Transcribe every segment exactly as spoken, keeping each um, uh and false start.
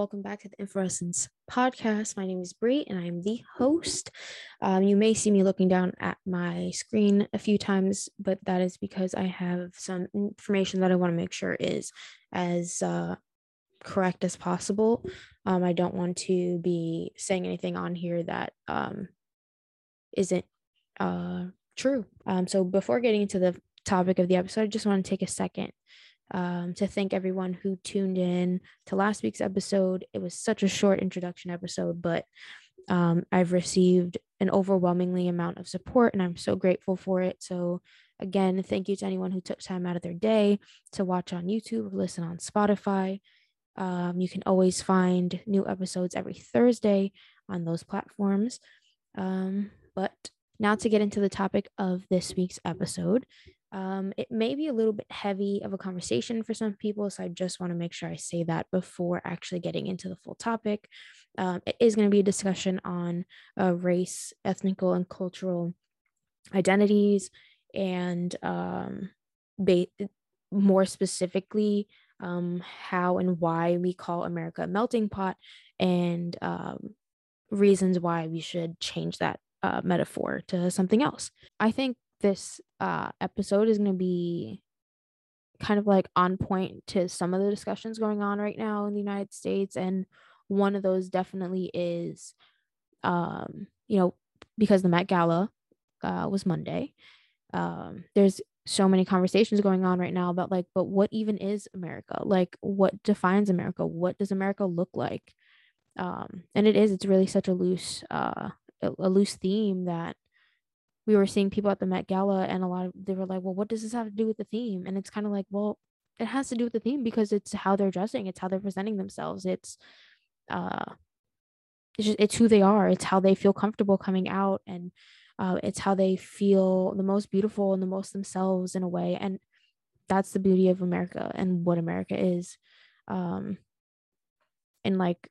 welcome back to the Inflorescence Podcast. My name is Bree, and I am the host. Um, you may see me looking down at my screen a few times, but that is because I have some information that I want to make sure is as uh, correct as possible. Um, I don't want to be saying anything on here that um, isn't uh, true. Um, so before getting into the topic of the episode, I just want to take a second Um, to thank everyone who tuned in to last week's episode. It was such a short introduction episode, but um, I've received an overwhelmingly amount of support, and I'm so grateful for it. So again, thank you to anyone who took time out of their day to watch on YouTube or listen on Spotify. Um, you can always find new episodes every Thursday on those platforms. Um, but now to get into the topic of this week's episode. Um, it may be a little bit heavy of a conversation for some people, so I just want to make sure I say that before actually getting into the full topic. Um, it is going to be a discussion on uh, race, ethnical, and cultural identities, and um, ba- more specifically, um, how and why we call America a melting pot, and um, reasons why we should change that uh, metaphor to something else. I think this uh, episode is going to be kind of like on point to some of the discussions going on right now in the United States. And one of those definitely is, um, you know, because the Met Gala uh, was Monday, um, there's so many conversations going on right now about like, but what even is America? Like, what defines America? What does America look like? Um, and it is, it's really such a loose, uh, a, a loose theme that we were seeing people at the Met Gala, and a lot of they were like, well, what does this have to do with the theme? And it's kind of like, well, it has to do with the theme because it's how they're dressing, it's how they're presenting themselves, it's uh it's just it's who they are, it's how they feel comfortable coming out, and uh it's how they feel the most beautiful and the most themselves in a way. And that's the beauty of America and what America is. Um and like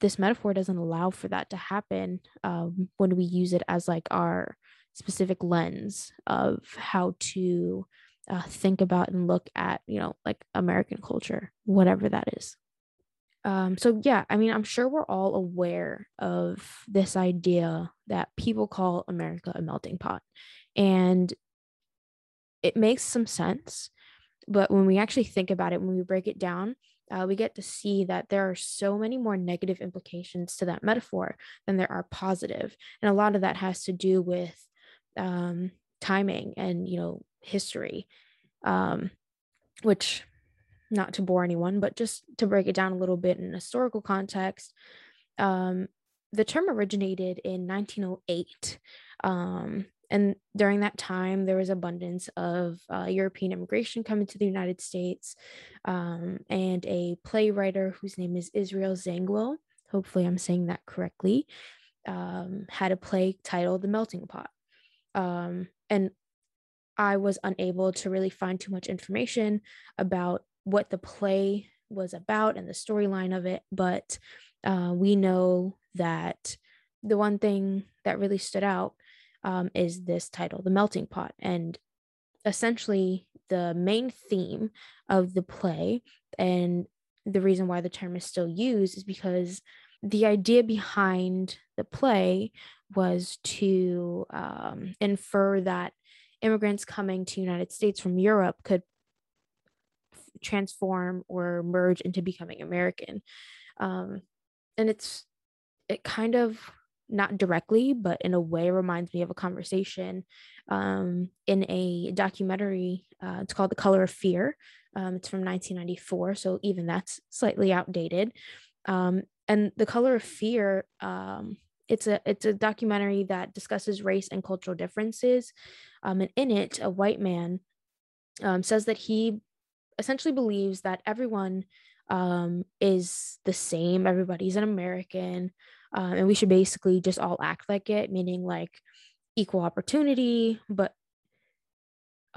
this metaphor doesn't allow for that to happen um, when we use it as like our specific lens of how to uh, think about and look at, you know, like American culture, whatever that is. Um, so yeah, I mean, I'm sure we're all aware of this idea that people call America a melting pot, and it makes some sense. But when we actually think about it, when we break it down, Uh, we get to see that there are so many more negative implications to that metaphor than there are positive. And a lot of that has to do with um, timing and, you know, history, um, which, not to bore anyone, but just to break it down a little bit in historical context, um, the term originated in nineteen oh eight. Um, and during that time, there was abundance of uh, European immigration coming to the United States, um, and a playwright whose name is Israel Zangwill, hopefully I'm saying that correctly, um, had a play titled The Melting Pot. Um, and I was unable to really find too much information about what the play was about and the storyline of it, but uh, we know that the one thing that really stood out Um, is this title, The Melting Pot. And essentially the main theme of the play, and the reason why the term is still used, is because the idea behind the play was to um, infer that immigrants coming to the United States from Europe could f- transform or merge into becoming American. Um, and it's, it kind of, not directly, but in a way reminds me of a conversation um, in a documentary. Uh, it's called The Color of Fear. Um, it's from nineteen ninety-four. So even that's slightly outdated. Um, and The Color of Fear, um, it's a it's a documentary that discusses race and cultural differences. Um, and in it, a white man um, says that he essentially believes that everyone um, is the same. Everybody's an American. Um, and we should basically just all act like it, meaning like equal opportunity, but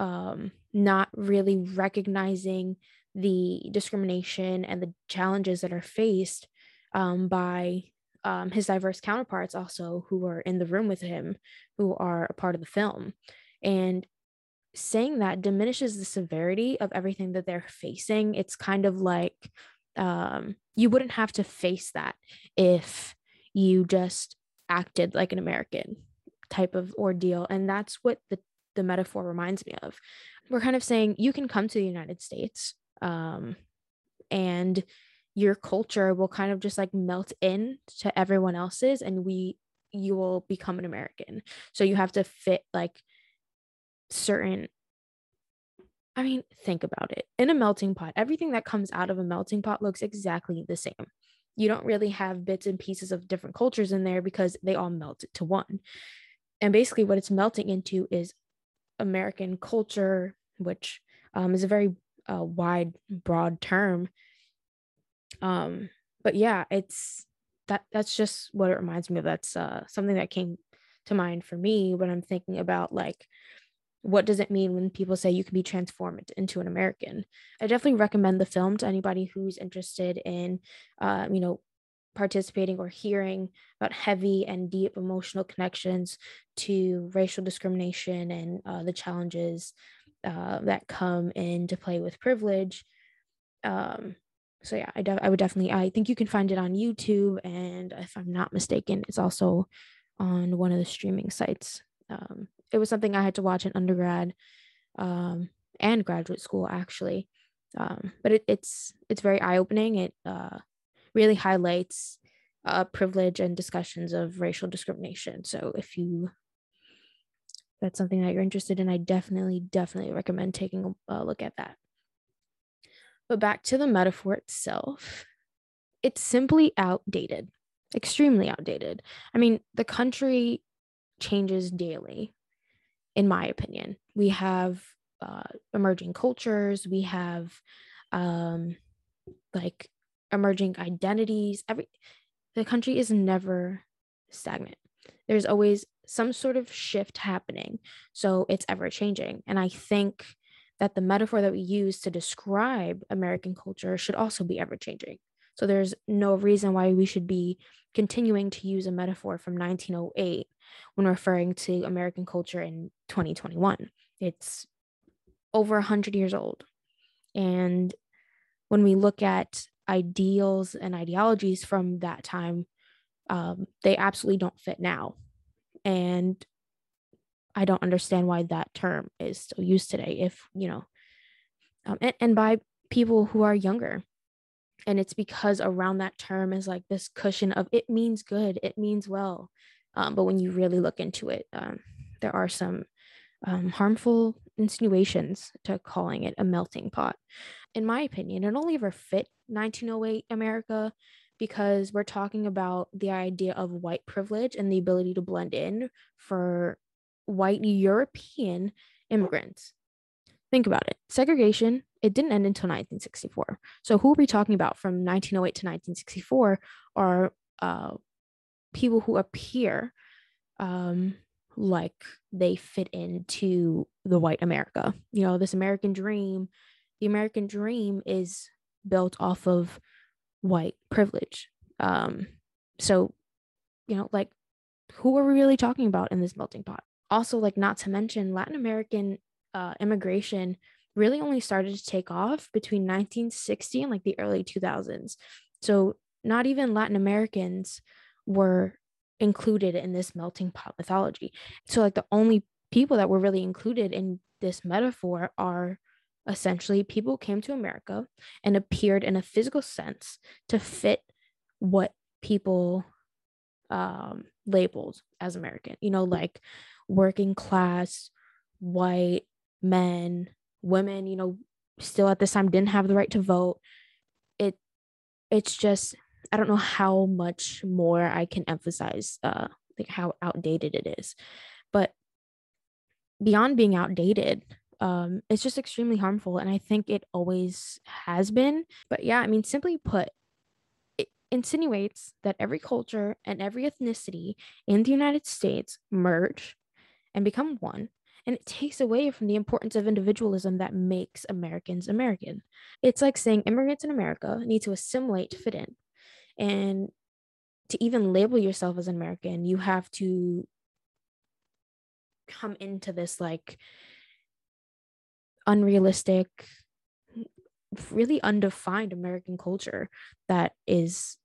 um, not really recognizing the discrimination and the challenges that are faced um, by um, his diverse counterparts also who are in the room with him, who are a part of the film. And saying that diminishes the severity of everything that they're facing. It's kind of like um, you wouldn't have to face that if you just acted like an American type of ordeal. And that's what the, the metaphor reminds me of. We're kind of saying you can come to the United States um, and your culture will kind of just like melt in to everyone else's, and we, you will become an American. So you have to fit like certain, I mean, think about it. In a melting pot, everything that comes out of a melting pot looks exactly the same. You don't really have bits and pieces of different cultures in there because they all melt to one. And basically what it's melting into is American culture, which um, is a very uh, wide, broad term. Um, but yeah, it's that, that's just what it reminds me of. That's uh, something that came to mind for me when I'm thinking about like, what does it mean when people say you can be transformed into an American? I definitely recommend the film to anybody who's interested in, uh, you know, participating or hearing about heavy and deep emotional connections to racial discrimination and uh, the challenges uh, that come into play with privilege. Um, so yeah, I, de- I would definitely, I think you can find it on YouTube. And if I'm not mistaken, it's also on one of the streaming sites. Um, it was something I had to watch in undergrad um, and graduate school, actually. Um, but it, it's it's very eye-opening. It uh, really highlights uh, privilege and discussions of racial discrimination. So if you, that's something that you're interested in, I definitely, definitely recommend taking a look at that. But back to the metaphor itself, it's simply outdated, extremely outdated. I mean, the country changes daily. In my opinion, we have uh, emerging cultures, we have um, like emerging identities. Every the country is never stagnant. There's always some sort of shift happening. So it's ever changing. And I think that the metaphor that we use to describe American culture should also be ever changing. So there's no reason why we should be continuing to use a metaphor from nineteen oh eight when referring to American culture in twenty twenty-one. It's over one hundred years old. And when we look at ideals and ideologies from that time, um, they absolutely don't fit now. And I don't understand why that term is still used today if, you know, um, and, and by people who are younger. And it's because around that term is like this cushion of it means good, it means well. Um, but when you really look into it, um, there are some um, harmful insinuations to calling it a melting pot. In my opinion, it only ever fit nineteen oh eight America because we're talking about the idea of white privilege and the ability to blend in for white European immigrants. Think about it. Segregation, it didn't end until nineteen sixty-four. So who are we talking about from nineteen oh eight to nineteen sixty-four are uh, people who appear um, like they fit into the white America. You know, this American dream, the American dream is built off of white privilege. Um, so, you know, like, who are we really talking about in this melting pot? Also, like, not to mention Latin American Uh, immigration really only started to take off between nineteen sixty and like the early two thousands. So not even Latin Americans were included in this melting pot mythology. So like the only people that were really included in this metaphor are essentially people who came to America and appeared in a physical sense to fit what people um, labeled as American, you know, like working class, white, men, women, you know, still at this time didn't have the right to vote. It, it's just, I don't know how much more I can emphasize uh, like how outdated it is. But beyond being outdated, um, it's just extremely harmful. And I think it always has been. But yeah, I mean, simply put, it insinuates that every culture and every ethnicity in the United States merge and become one. And it takes away from the importance of individualism that makes Americans American. It's like saying immigrants in America need to assimilate to fit in. And to even label yourself as an American, you have to come into this like unrealistic really undefined American culture that is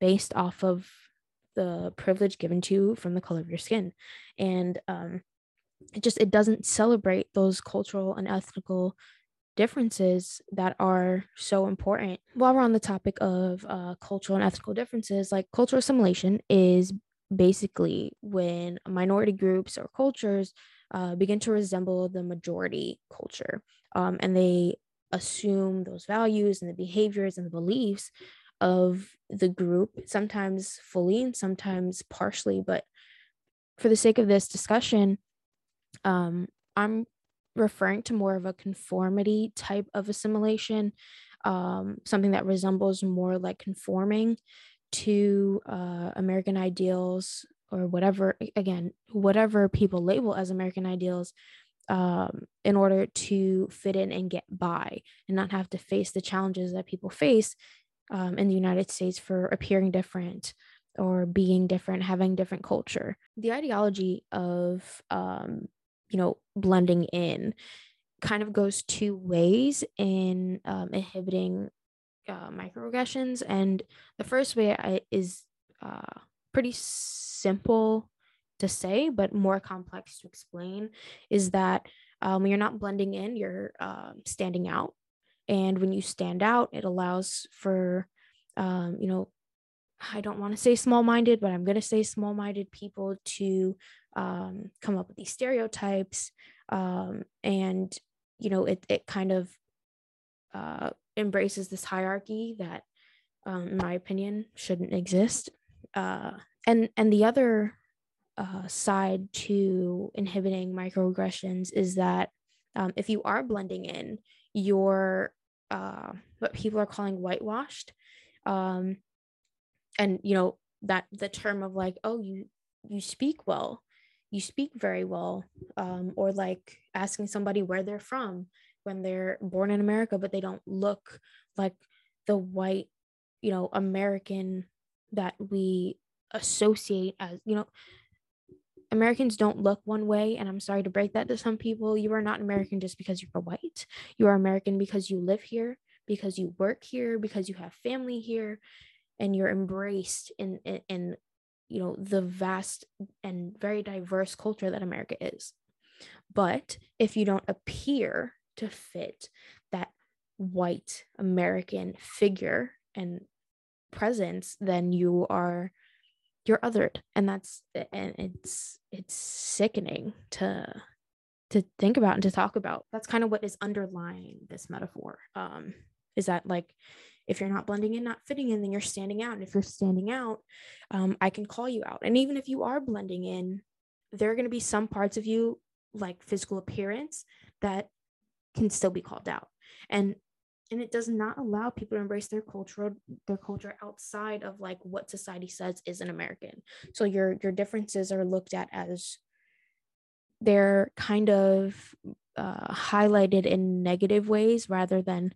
based off of the privilege given to you from the color of your skin. And um, it just, it doesn't celebrate those cultural and ethnical differences that are so important. While we're on the topic of uh, cultural and ethnical differences, like cultural assimilation is basically when minority groups or cultures uh, begin to resemble the majority culture, um, and they assume those values and the behaviors and the beliefs of the group, sometimes fully and sometimes partially. But for the sake of this discussion, um, I'm referring to more of a conformity type of assimilation, um, something that resembles more like conforming to uh, American ideals, or whatever, again, whatever people label as American ideals, um, in order to fit in and get by and not have to face the challenges that people face um, in the United States for appearing different or being different, having different culture. The ideology of, um, you know, blending in kind of goes two ways in um, inhibiting uh, microaggressions. And the first way I, is uh, pretty simple to say, but more complex to explain, is that um, when you're not blending in, you're uh, standing out. And when you stand out, it allows for, um, you know, I don't want to say small-minded, but I'm going to say small-minded people to um, come up with these stereotypes. Um, and, you know, it it kind of uh, embraces this hierarchy that, um, in my opinion, shouldn't exist. Uh, and, and the other uh, side to inhibiting microaggressions is that um, if you are blending in, you're uh, what people are calling whitewashed. Um, And, you know, that the term of like, oh, you, you speak well, you speak very well, um, or like asking somebody where they're from when they're born in America, but they don't look like the white, you know, American that we associate as, you know, Americans don't look one way. And I'm sorry to break that to some people. You are not American just because you're white. You are American because you live here, because you work here, because you have family here. And you're embraced in, in, in, you know, the vast and very diverse culture that America is. But if you don't appear to fit that white American figure and presence, then you are, you're othered. And that's, and it's, it's sickening to, to think about and to talk about. That's kind of what is underlying this metaphor, um, is that like, if you're not blending in, not fitting in, then you're standing out. And if you're standing out, um, I can call you out. And even if you are blending in, there are going to be some parts of you, like physical appearance, that can still be called out. And and it does not allow people to embrace their culture, their culture outside of like what society says is an American. So your your differences are looked at as they're kind of uh, highlighted in negative ways rather than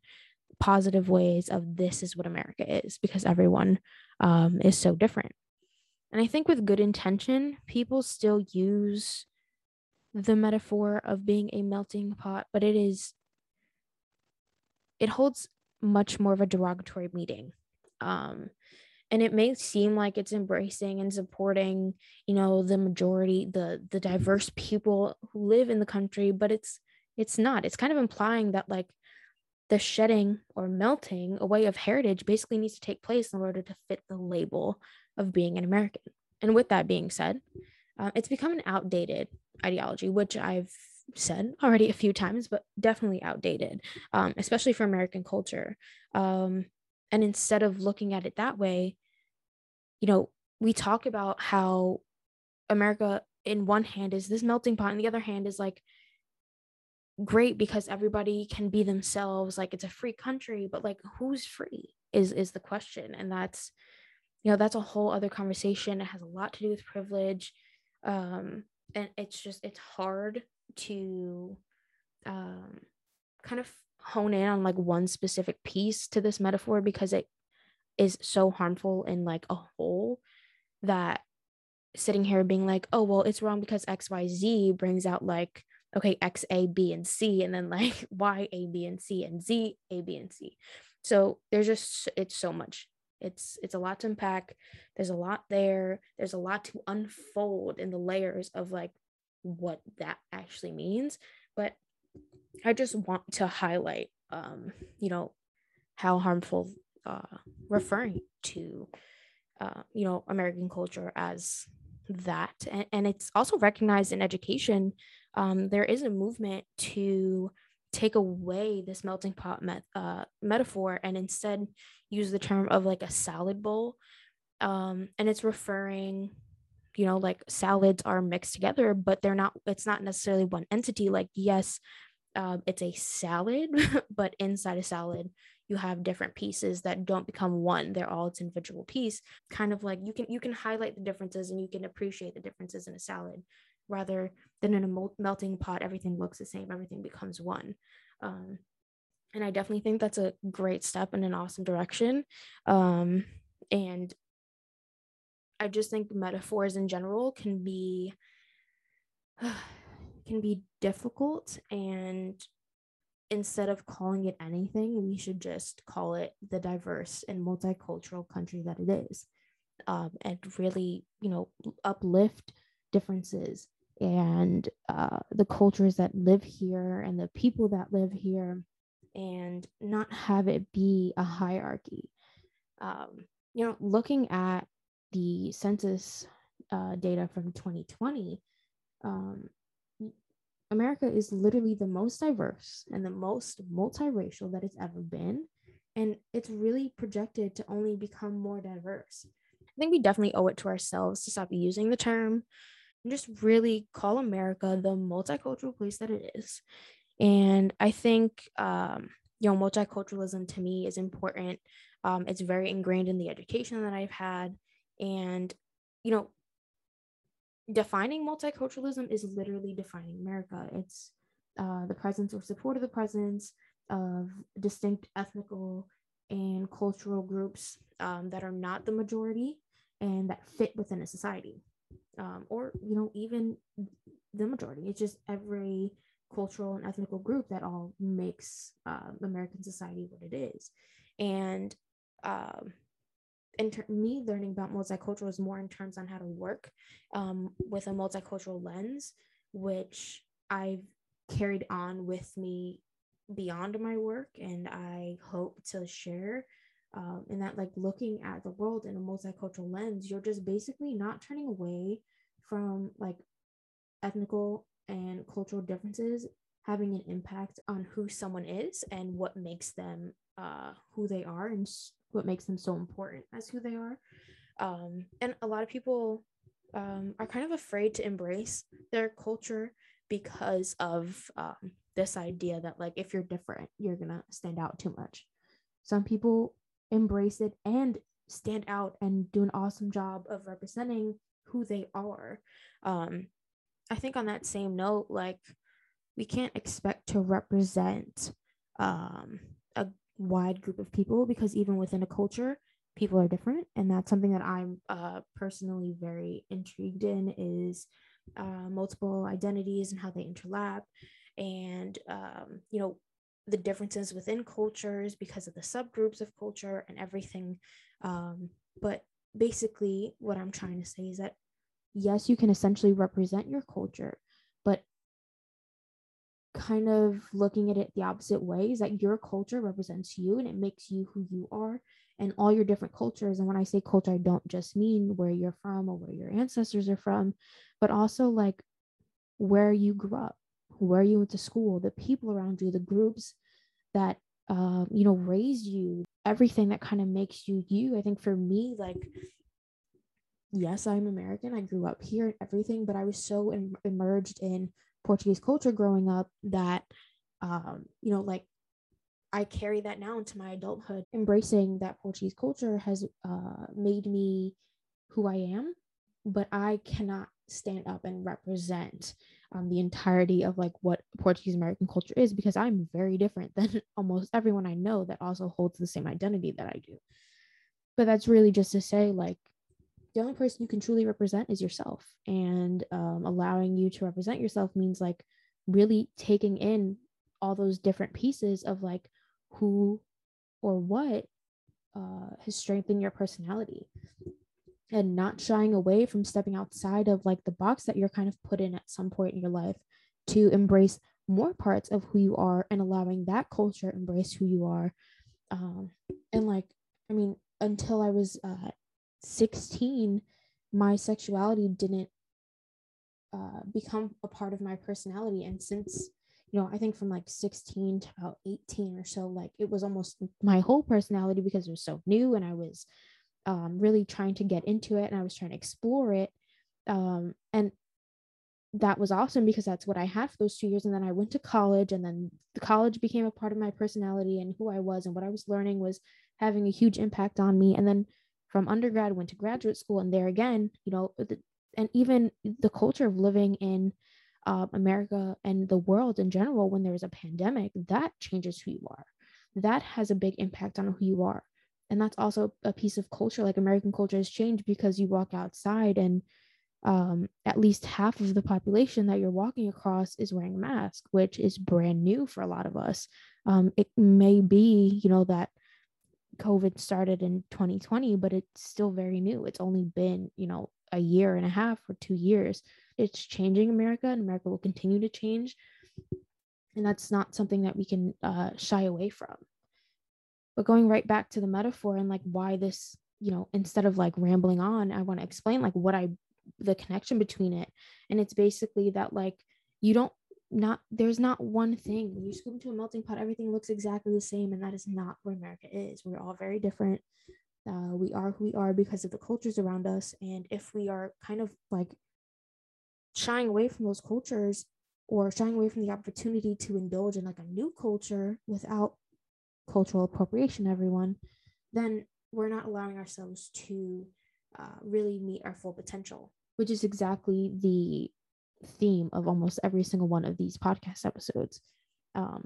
positive ways of this is what America is, because everyone um, is so different. And I think with good intention, people still use the metaphor of being a melting pot, but it is, it holds much more of a derogatory meaning. Um, and it may seem like it's embracing and supporting, you know, the majority, the the diverse people who live in the country, but it's it's not. It's kind of implying that like the shedding or melting away of heritage basically needs to take place in order to fit the label of being an American. And with that being said, uh, it's become an outdated ideology, which I've said already a few times, but definitely outdated, um, especially for American culture. Um, and instead of looking at it that way, you know, we talk about how America in one hand is this melting pot and the other hand is like, great, because everybody can be themselves, like it's a free country, but like who's free is is the question. And that's, you know, that's a whole other conversation. It has a lot to do with privilege, um and it's just it's hard to um kind of hone in on like one specific piece to this metaphor, because it is so harmful in like a whole, that sitting here being like, oh well, it's wrong because X Y Z brings out like okay, X, A, B, and C, and then like Y, A, B, and C, and Z, A, B, and C. So there's just, it's so much. It's, it's a lot to unpack. There's a lot there. There's a lot to unfold in the layers of like what that actually means. But I just want to highlight, um, you know, how harmful uh, referring to, uh, you know, American culture as that. And, and it's also recognized in education. Um, there is a movement to take away this melting pot met, uh, metaphor and instead use the term of like a salad bowl. Um, and it's referring, you know, like salads are mixed together, but they're not, it's not necessarily one entity. Like, yes, um, it's a salad, but inside a salad, you have different pieces that don't become one. They're all its individual piece. Kind of like you can, you can highlight the differences and you can appreciate the differences in a salad rather than in a melting pot. Everything looks the same. Everything becomes one. Um, and I definitely think that's a great step in an awesome direction. Um, and I just think metaphors in general can be, uh, can be difficult, and instead of calling it anything, we should just call it the diverse and multicultural country that it is, um, and really, you know, uplift differences and uh, the cultures that live here and the people that live here, and not have it be a hierarchy. Um, you know, looking at the census uh, data from twenty twenty, um, America is literally the most diverse and the most multiracial that it's ever been. And it's really projected to only become more diverse. I think we definitely owe it to ourselves to stop using the term and just really call America the multicultural place that it is. And I think, um, you know, multiculturalism to me is important. Um, it's very ingrained in the education that I've had. And, you know, defining multiculturalism is literally defining America. It's uh, the presence or support of the presence of distinct ethnical and cultural groups um, that are not the majority and that fit within a society, um, or, you know, even the majority. It's just every cultural and ethnical group that all makes uh, American society what it is. And um In ter- me learning about multicultural is more in terms on how to work um, with a multicultural lens, which I've carried on with me beyond my work, and I hope to share um, in that, like, looking at the world in a multicultural lens, you're just basically not turning away from like ethnical and cultural differences having an impact on who someone is and what makes them uh, who they are, and sh- what makes them so important as who they are. Um, and a lot of people um, are kind of afraid to embrace their culture because of um, this idea that, like, if you're different, you're gonna stand out too much. Some people embrace it and stand out and do an awesome job of representing who they are. Um, I think on that same note, like, we can't expect to represent um, a wide group of people, because even within a culture, people are different. And that's something that I'm uh, personally very intrigued in, is uh, multiple identities and how they interlap, and um, you know, the differences within cultures because of the subgroups of culture and everything. Um, but basically what I'm trying to say is that, yes, you can essentially represent your culture, but kind of looking at it the opposite way is that your culture represents you and it makes you who you are, and all your different cultures. And when I say culture, I don't just mean where you're from or where your ancestors are from, but also like where you grew up, where you went to school, the people around you, the groups that, um, you know, raised you, everything that kind of makes you you. I think for me, like, yes, I'm American. I grew up here and everything, but I was so im- immersed in Portuguese culture growing up that, um, you know, like, I carry that now into my adulthood. Embracing that Portuguese culture has uh, made me who I am, but I cannot stand up and represent um, the entirety of like what Portuguese American culture is, because I'm very different than almost everyone I know that also holds the same identity that I do. But that's really just to say, like, the only person you can truly represent is yourself, and um, allowing you to represent yourself means like really taking in all those different pieces of like who or what uh, has strengthened your personality, and not shying away from stepping outside of like the box that you're kind of put in at some point in your life to embrace more parts of who you are, and allowing that culture embrace who you are. Um, and like, I mean, until I was uh, sixteen, my sexuality didn't uh, become a part of my personality. And since, you know, I think from like sixteen to about eighteen or so, like it was almost my whole personality because it was so new, and I was um, really trying to get into it, and I was trying to explore it. Um, and that was awesome because that's what I had for those two years. And then I went to college, and then the college became a part of my personality, and who I was and what I was learning was having a huge impact on me. And then from undergrad, went to graduate school, and there again, you know, the, and even the culture of living in uh, America and the world in general, when there was a pandemic, that changes who you are. That has a big impact on who you are. And that's also a piece of culture. Like American culture has changed because you walk outside and Um, at least half of the population that you're walking across is wearing a mask, which is brand new for a lot of us. Um, it may be, you know, that COVID started in twenty twenty, but it's still very new. It's only been, you know, a year and a half or two years. It's changing America, and America will continue to change. And that's not something that we can uh, shy away from. But going right back to the metaphor and like why this, you know, instead of like rambling on, I want to explain like what I the connection between it. And it's basically that like you don't not there's not one thing. When you scoop into a melting pot, everything looks exactly the same, and that is not where America is. We're all very different. Uh, we are who we are because of the cultures around us, and if we are kind of like shying away from those cultures or shying away from the opportunity to indulge in like a new culture without cultural appropriation, everyone, then we're not allowing ourselves to Uh, really meet our full potential, which is exactly the theme of almost every single one of these podcast episodes. Um,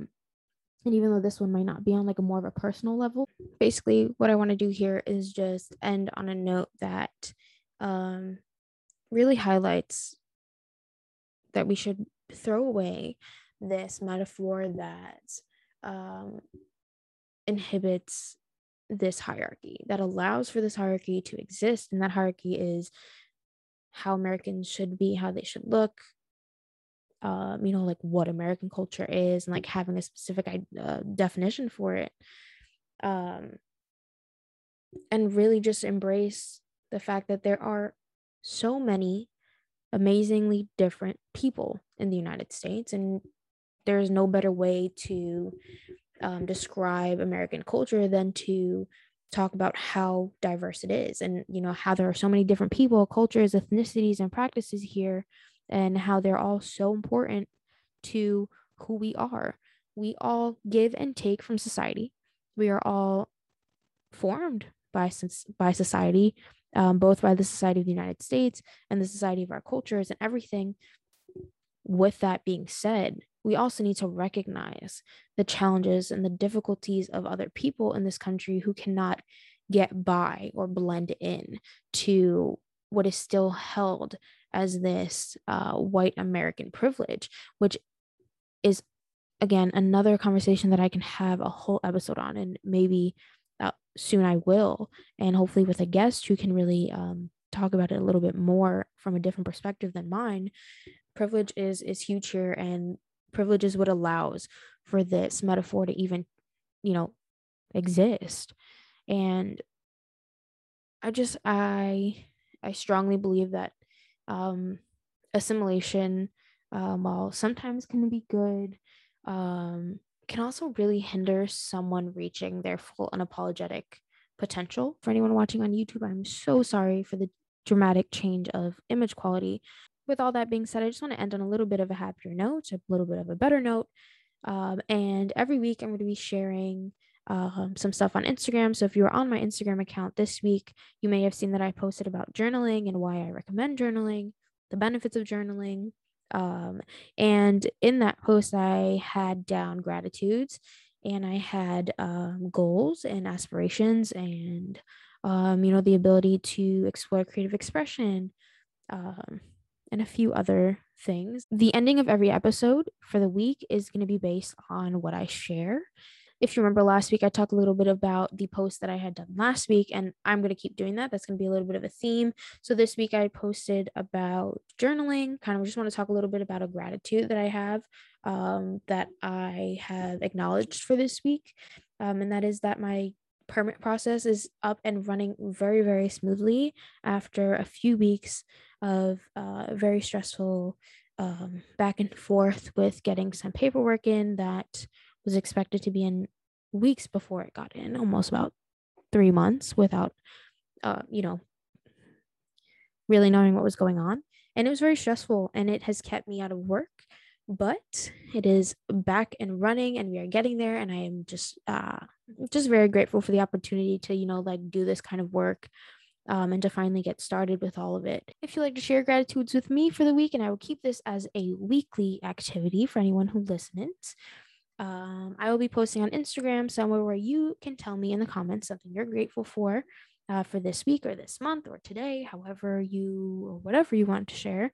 and even though this one might not be on like a more of a personal level, basically what I want to do here is just end on a note that um, really highlights that we should throw away this metaphor that um, inhibits this hierarchy, that allows for this hierarchy to exist. And that hierarchy is how Americans should be, how they should look, um, you know, like what American culture is, and like having a specific uh, definition for it. Um, and really just embrace the fact that there are so many amazingly different people in the United States, and there is no better way to Um, describe American culture than to talk about how diverse it is, and you know how there are so many different people, cultures, ethnicities, and practices here, and how they're all so important to who we are. We all give and take from society. We are all formed by by society, um, both by the society of the United States and the society of our cultures and everything. With that being said, we also need to recognize the challenges and the difficulties of other people in this country who cannot get by or blend in to what is still held as this uh, white American privilege, which is, again, another conversation that I can have a whole episode on, and maybe uh, soon I will, and hopefully with a guest who can really um, talk about it a little bit more from a different perspective than mine. Privilege is is huge here, and privilege is what allows for this metaphor to even, you know, exist. And I just, I, I strongly believe that um, assimilation, um, while sometimes can be good, um, can also really hinder someone reaching their full unapologetic potential. For anyone watching on YouTube, I'm so sorry for the dramatic change of image quality. With all that being said, I just want to end on a little bit of a happier note, a little bit of a better note. Um, and every week I'm going to be sharing um, some stuff on Instagram. So if you were on my Instagram account this week, you may have seen that I posted about journaling and why I recommend journaling, the benefits of journaling. Um, and in that post, I had down gratitudes, and I had um, goals and aspirations, and, um, you know, the ability to explore creative expression, um, and a few other things. The ending of every episode for the week is going to be based on what I share. If you remember last week, I talked a little bit about the post that I had done last week, and I'm going to keep doing that. That's going to be a little bit of a theme. So this week I posted about journaling. Kind of just want to talk a little bit about a gratitude that I have, um, that I have acknowledged for this week. Um, and that is that my permit process is up and running very, very smoothly after a few weeks of uh, very stressful um, back and forth with getting some paperwork in that was expected to be in weeks before it got in, almost about three months without, uh, you know, really knowing what was going on. And it was very stressful, and it has kept me out of work, but it is back and running, and we are getting there. And I am just, uh, just very grateful for the opportunity to, you know, like do this kind of work, um, and to finally get started with all of it. If you'd like to share gratitudes with me for the week, and I will keep this as a weekly activity for anyone who listens, Um, I will be posting on Instagram somewhere where you can tell me in the comments something you're grateful for, uh, for this week or this month or today, however you or whatever you want to share.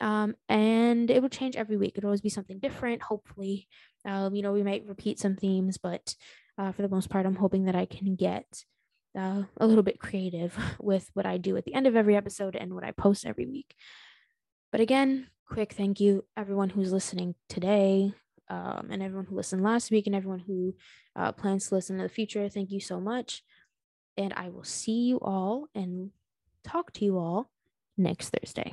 Um, and it will change every week. It'll always be something different. Hopefully, um, you know, we might repeat some themes, but uh, for the most part, I'm hoping that I can get uh, a little bit creative with what I do at the end of every episode and what I post every week. But again, quick thank you everyone who's listening today. Um, and everyone who listened last week, and everyone who uh, plans to listen in the future, thank you so much. And I will see you all and talk to you all next Thursday.